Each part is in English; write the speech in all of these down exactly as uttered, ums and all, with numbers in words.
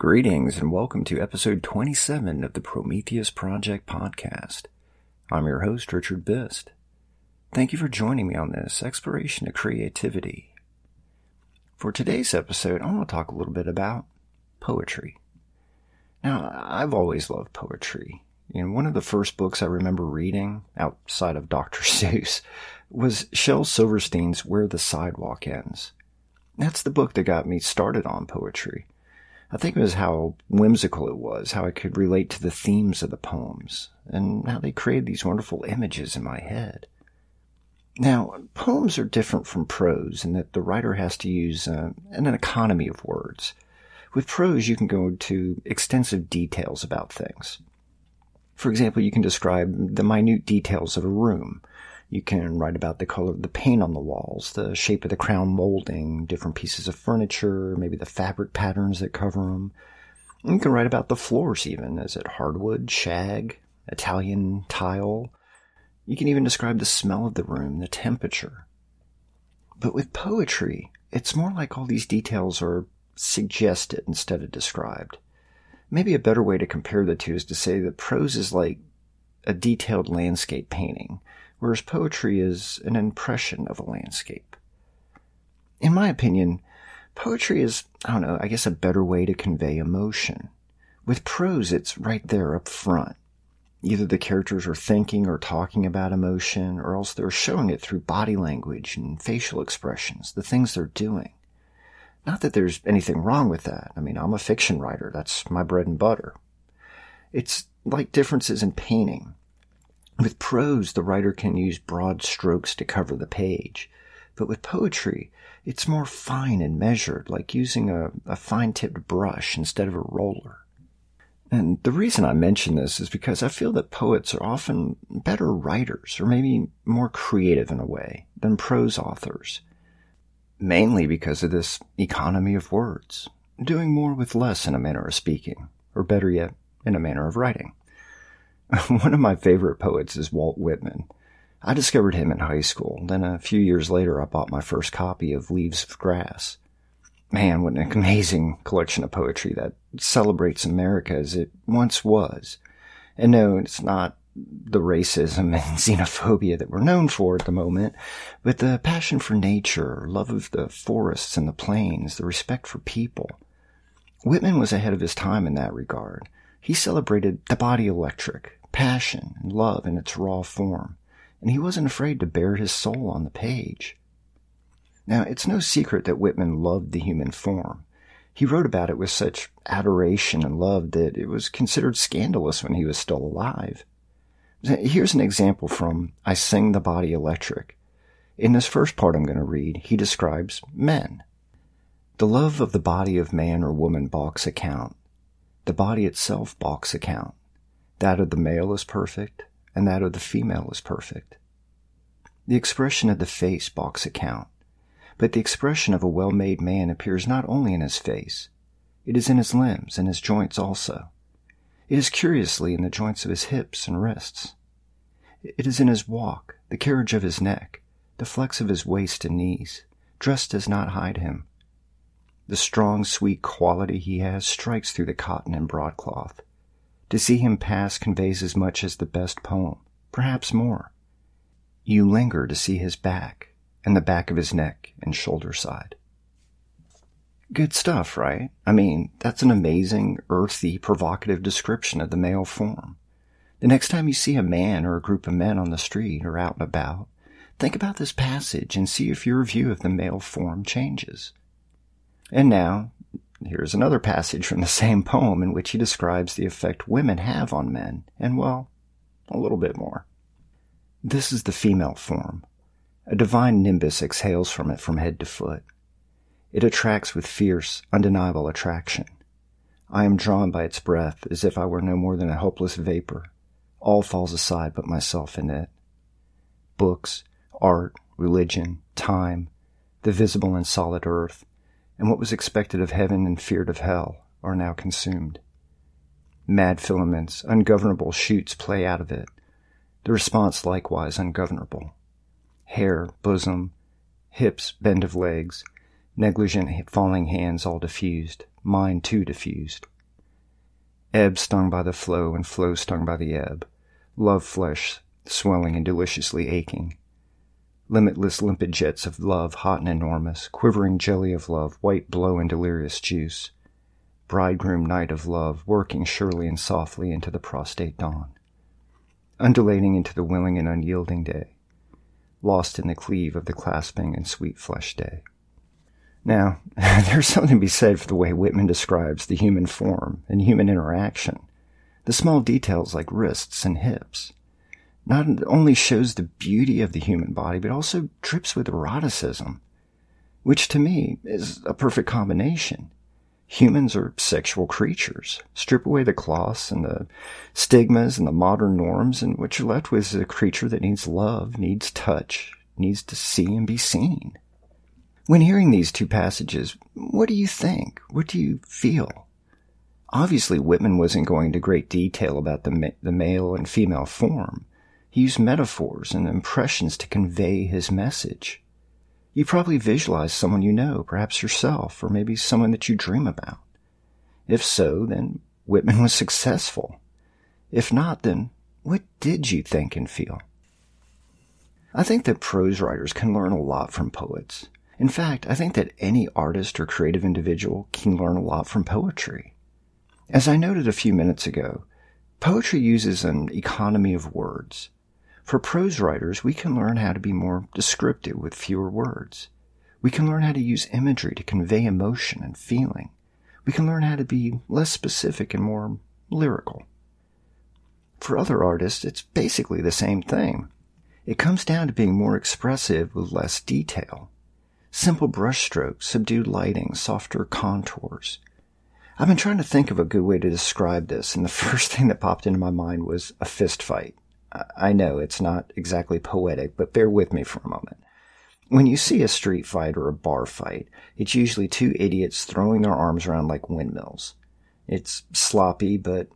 Greetings and welcome to episode twenty-seven of the Prometheus Project podcast. I'm your host, Richard Bist. Thank you for joining me on this exploration of creativity. For today's episode, I want to talk a little bit about poetry. Now, I've always loved poetry. You know, one of the first books I remember reading, outside of Doctor Seuss, was Shel Silverstein's Where the Sidewalk Ends. That's the book that got me started on poetry. I think it was how whimsical it was, how I could relate to the themes of the poems, and how they created these wonderful images in my head. Now, poems are different from prose in that the writer has to use uh, an economy of words. With prose, you can go into extensive details about things. For example, you can describe the minute details of a room. You can write about the color of the paint on the walls, the shape of the crown molding, different pieces of furniture, maybe the fabric patterns that cover them. You can write about the floors even. Is it hardwood, shag, Italian tile? You can even describe the smell of the room, the temperature. But with poetry, it's more like all these details are suggested instead of described. Maybe a better way to compare the two is to say that prose is like a detailed landscape painting, whereas poetry is an impression of a landscape. In my opinion, poetry is, I don't know, I guess a better way to convey emotion. With prose, it's right there up front. Either the characters are thinking or talking about emotion, or else they're showing it through body language and facial expressions, the things they're doing. Not that there's anything wrong with that. I mean, I'm a fiction writer. That's my bread and butter. It's like differences in painting. With prose, the writer can use broad strokes to cover the page. But with poetry, it's more fine and measured, like using a, a fine-tipped brush instead of a roller. And the reason I mention this is because I feel that poets are often better writers, or maybe more creative in a way, than prose authors. Mainly because of this economy of words, doing more with less in a manner of speaking, or better yet, in a manner of writing. One of my favorite poets is Walt Whitman. I discovered him in high school. Then a few years later, I bought my first copy of Leaves of Grass. Man, what an amazing collection of poetry that celebrates America as it once was. And no, it's not the racism and xenophobia that we're known for at the moment, but the passion for nature, love of the forests and the plains, the respect for people. Whitman was ahead of his time in that regard. He celebrated the body electric, passion, and love in its raw form, and he wasn't afraid to bare his soul on the page. Now, it's no secret that Whitman loved the human form. He wrote about it with such adoration and love that it was considered scandalous when he was still alive. Here's an example from I Sing the Body Electric. In this first part I'm going to read, he describes men. The love of the body of man or woman balks account. The body itself balks account. That of the male is perfect, and that of the female is perfect. The expression of the face balks account. But the expression of a well-made man appears not only in his face. It is in his limbs and his joints also. It is curiously in the joints of his hips and wrists. It is in his walk, the carriage of his neck, the flex of his waist and knees. Dress does not hide him. The strong, sweet quality he has strikes through the cotton and broadcloth. To see him pass conveys as much as the best poem, perhaps more. You linger to see his back, and the back of his neck and shoulder side. Good stuff, right? I mean, that's an amazing, earthy, provocative description of the male form. The next time you see a man or a group of men on the street or out and about, think about this passage and see if your view of the male form changes. And now, here's another passage from the same poem in which he describes the effect women have on men, and, well, a little bit more. This is the female form. A divine nimbus exhales from it from head to foot. It attracts with fierce, undeniable attraction. I am drawn by its breath as if I were no more than a helpless vapor. All falls aside but myself in it. Books, art, religion, time, the visible and solid earth, and what was expected of heaven and feared of hell are now consumed. Mad filaments, ungovernable shoots play out of it. The response likewise ungovernable. Hair, bosom, hips, bend of legs, Negligent falling hands all diffused, mine too diffused. Ebb stung by the flow and flow stung by the ebb. Love flesh swelling and deliciously aching. Limitless limpid jets of love, hot and enormous, quivering jelly of love, white blow and delirious juice. Bridegroom night of love, working surely and softly into the prostrate dawn. Undulating into the willing and unyielding day. Lost in the cleave of the clasping and sweet flesh day. Now, there's something to be said for the way Whitman describes the human form and human interaction. The small details like wrists and hips. Not only shows the beauty of the human body, but also drips with eroticism, which to me is a perfect combination. Humans are sexual creatures. Strip away the cloths and the stigmas and the modern norms, and what you're left with is a creature that needs love, needs touch, needs to see and be seen. When hearing these two passages, what do you think? What do you feel? Obviously, Whitman wasn't going into great detail about the ma- the male and female form. He used metaphors and impressions to convey his message. You probably visualize someone you know, perhaps yourself, or maybe someone that you dream about. If so, then Whitman was successful. If not, then what did you think and feel? I think that prose writers can learn a lot from poets. In fact, I think that any artist or creative individual can learn a lot from poetry. As I noted a few minutes ago, poetry uses an economy of words. For prose writers, we can learn how to be more descriptive with fewer words. We can learn how to use imagery to convey emotion and feeling. We can learn how to be less specific and more lyrical. For other artists, it's basically the same thing. It comes down to being more expressive with less detail. Simple brushstrokes, subdued lighting, softer contours. I've been trying to think of a good way to describe this, and the first thing that popped into my mind was a fist fight. I know it's not exactly poetic, but bear with me for a moment. When you see a street fight or a bar fight, it's usually two idiots throwing their arms around like windmills. It's sloppy, but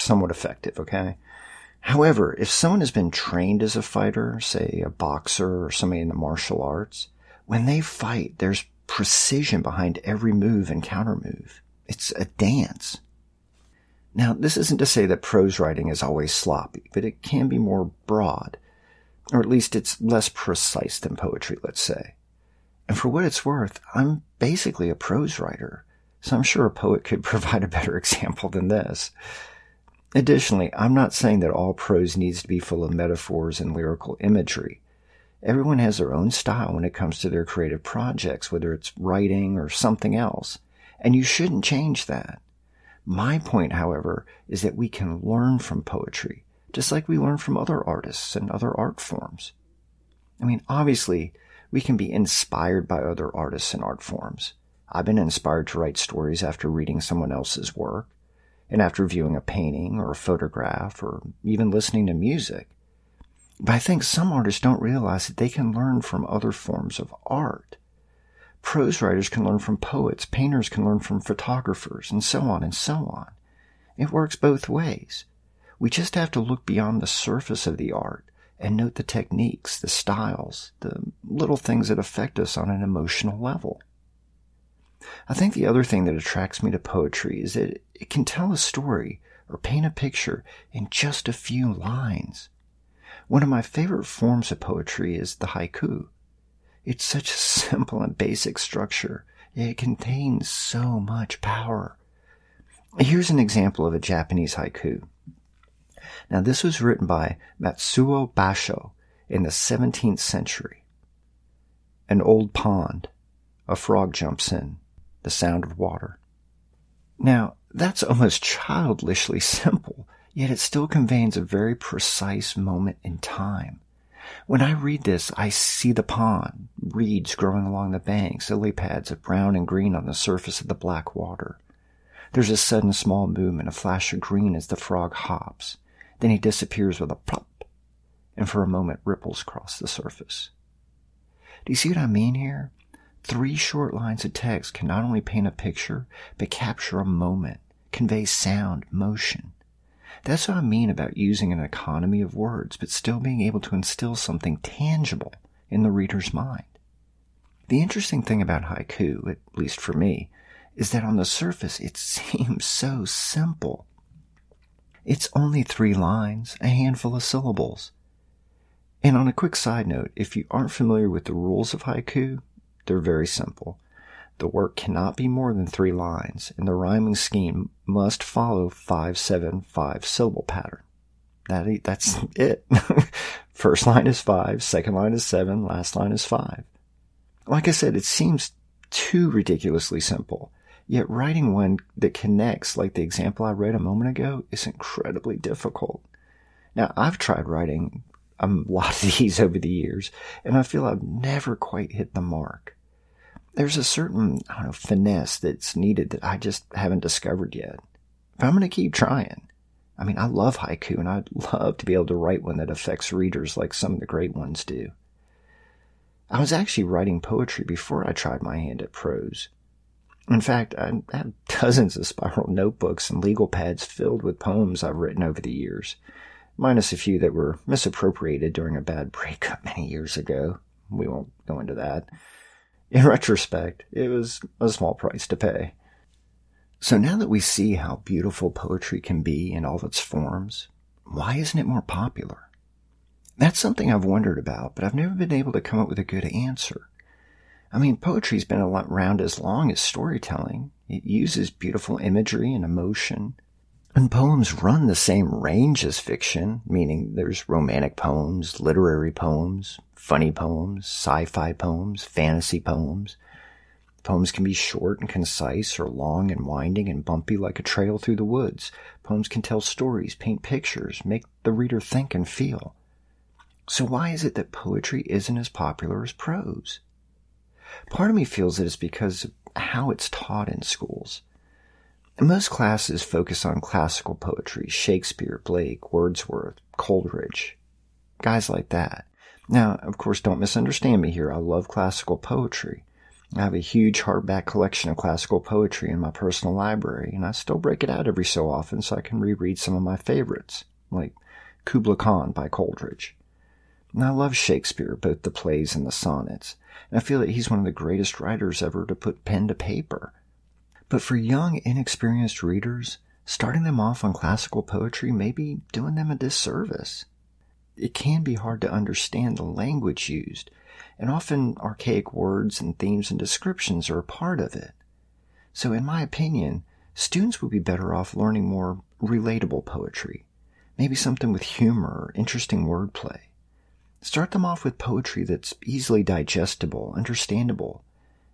somewhat effective, okay? However, if someone has been trained as a fighter, say a boxer or somebody in the martial arts, when they fight, there's precision behind every move and countermove. It's a dance. Now, this isn't to say that prose writing is always sloppy, but it can be more broad, or at least it's less precise than poetry, let's say. And for what it's worth, I'm basically a prose writer, so I'm sure a poet could provide a better example than this. Additionally, I'm not saying that all prose needs to be full of metaphors and lyrical imagery. Everyone has their own style when it comes to their creative projects, whether it's writing or something else, and you shouldn't change that. My point, however, is that we can learn from poetry, just like we learn from other artists and other art forms. I mean, obviously, we can be inspired by other artists and art forms. I've been inspired to write stories after reading someone else's work, and after viewing a painting or a photograph, or even listening to music. But I think some artists don't realize that they can learn from other forms of art. Prose writers can learn from poets, painters can learn from photographers, and so on and so on. It works both ways. We just have to look beyond the surface of the art and note the techniques, the styles, the little things that affect us on an emotional level. I think the other thing that attracts me to poetry is that it can tell a story or paint a picture in just a few lines. One of my favorite forms of poetry is the haiku. It's such a simple and basic structure, yet it contains so much power. Here's an example of a Japanese haiku. Now, this was written by Matsuo Basho in the seventeenth century. An old pond. A frog jumps in. The sound of water. Now, that's almost childishly simple. Yet it still conveys a very precise moment in time. When I read this, I see the pond, reeds growing along the banks, lily pads of brown and green on the surface of the black water. There's a sudden small movement, a flash of green as the frog hops. Then he disappears with a plop, and for a moment ripples cross the surface. Do you see what I mean here? Three short lines of text can not only paint a picture, but capture a moment, convey sound, motion. That's what I mean about using an economy of words, but still being able to instill something tangible in the reader's mind. The interesting thing about haiku, at least for me, is that on the surface it seems so simple. It's only three lines, a handful of syllables. And on a quick side note, if you aren't familiar with the rules of haiku, they're very simple. The work cannot be more than three lines, and the rhyming scheme must follow five seven five syllable pattern. That, that's it. First line is five, second line is seven, last line is five. Like I said, it seems too ridiculously simple, yet writing one that connects, like the example I read a moment ago, is incredibly difficult. Now, I've tried writing a lot of these over the years, and I feel I've never quite hit the mark. There's a certain, I don't know, finesse that's needed that I just haven't discovered yet. But I'm going to keep trying. I mean, I love haiku, and I'd love to be able to write one that affects readers like some of the great ones do. I was actually writing poetry before I tried my hand at prose. In fact, I have dozens of spiral notebooks and legal pads filled with poems I've written over the years, minus a few that were misappropriated during a bad breakup many years ago. We won't go into that. In retrospect, it was a small price to pay. So now that we see how beautiful poetry can be in all of its forms, why isn't it more popular? That's something I've wondered about, but I've never been able to come up with a good answer. I mean, poetry's been around as long as storytelling. It uses beautiful imagery and emotion. And poems run the same range as fiction, meaning there's romantic poems, literary poems, funny poems, sci-fi poems, fantasy poems. Poems can be short and concise, or long and winding and bumpy like a trail through the woods. Poems can tell stories, paint pictures, make the reader think and feel. So why is it that poetry isn't as popular as prose? Part of me feels that it's because of how it's taught in schools. Most classes focus on classical poetry, Shakespeare, Blake, Wordsworth, Coleridge, guys like that. Now, of course, don't misunderstand me here. I love classical poetry. I have a huge hardback collection of classical poetry in my personal library, and I still break it out every so often so I can reread some of my favorites, like Kubla Khan by Coleridge. And I love Shakespeare, both the plays and the sonnets, and I feel that he's one of the greatest writers ever to put pen to paper. But for young, inexperienced readers, starting them off on classical poetry may be doing them a disservice. It can be hard to understand the language used, and often archaic words and themes and descriptions are a part of it. So in my opinion, students would be better off learning more relatable poetry, maybe something with humor or interesting wordplay. Start them off with poetry that's easily digestible, understandable,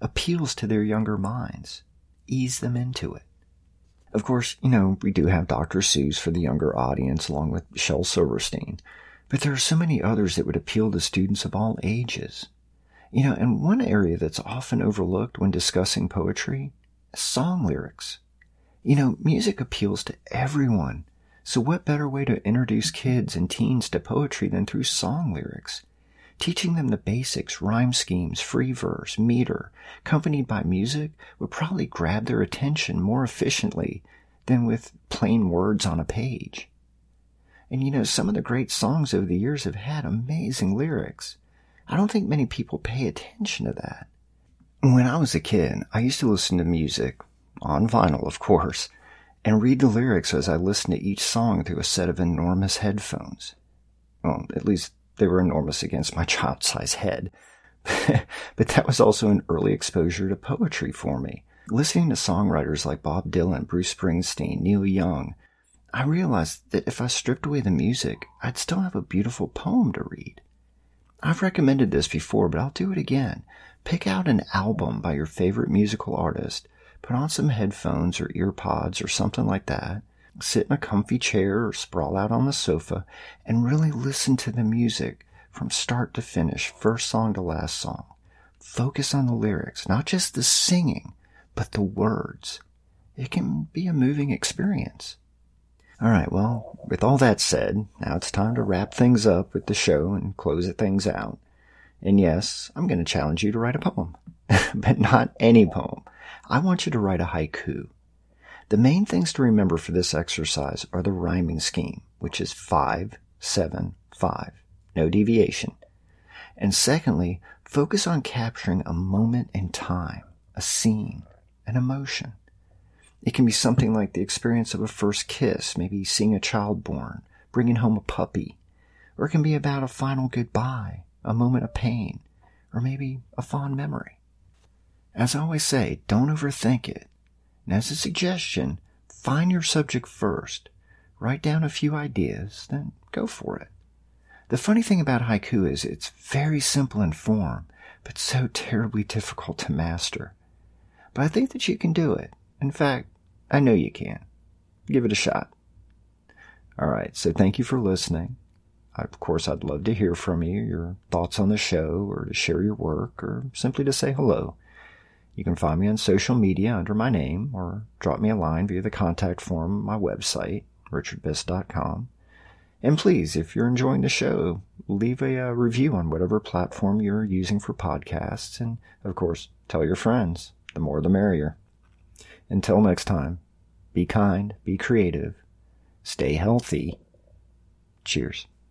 appeals to their younger minds. Ease them into it. Of course, you know, we do have Doctor Seuss for the younger audience along with Shel Silverstein, but there are so many others that would appeal to students of all ages. You know, and one area that's often overlooked when discussing poetry is song lyrics. You know, music appeals to everyone. So what better way to introduce kids and teens to poetry than through song lyrics? Teaching them the basics, rhyme schemes, free verse, meter, accompanied by music, would probably grab their attention more efficiently than with plain words on a page. And you know, some of the great songs over the years have had amazing lyrics. I don't think many people pay attention to that. When I was a kid, I used to listen to music, on vinyl of course, and read the lyrics as I listened to each song through a set of enormous headphones. Well, at least they were enormous against my child-sized head. But that was also an early exposure to poetry for me. Listening to songwriters like Bob Dylan, Bruce Springsteen, Neil Young, I realized that if I stripped away the music, I'd still have a beautiful poem to read. I've recommended this before, but I'll do it again. Pick out an album by your favorite musical artist, put on some headphones or ear pods or something like that, sit in a comfy chair or sprawl out on the sofa, and really listen to the music from start to finish, first song to last song. Focus on the lyrics, not just the singing, but the words. It can be a moving experience. All right, well, with all that said, now it's time to wrap things up with the show and close things out. And yes, I'm going to challenge you to write a poem, but not any poem. I want you to write a haiku. The main things to remember for this exercise are the rhyming scheme, which is five, seven, five, no deviation. And secondly, focus on capturing a moment in time, a scene, an emotion. It can be something like the experience of a first kiss, maybe seeing a child born, bringing home a puppy. Or it can be about a final goodbye, a moment of pain, or maybe a fond memory. As I always say, don't overthink it. And as a suggestion, find your subject first. Write down a few ideas, then go for it. The funny thing about haiku is it's very simple in form, but so terribly difficult to master. But I think that you can do it. In fact, I know you can. Give it a shot. All right, so thank you for listening. I, of course, I'd love to hear from you, your thoughts on the show, or to share your work, or simply to say hello. You can find me on social media under my name, or drop me a line via the contact form on my website, richard biss dot com. And please, if you're enjoying the show, leave a, a review on whatever platform you're using for podcasts, and, of course, tell your friends. The more the merrier. Until next time, be kind, be creative, stay healthy. Cheers.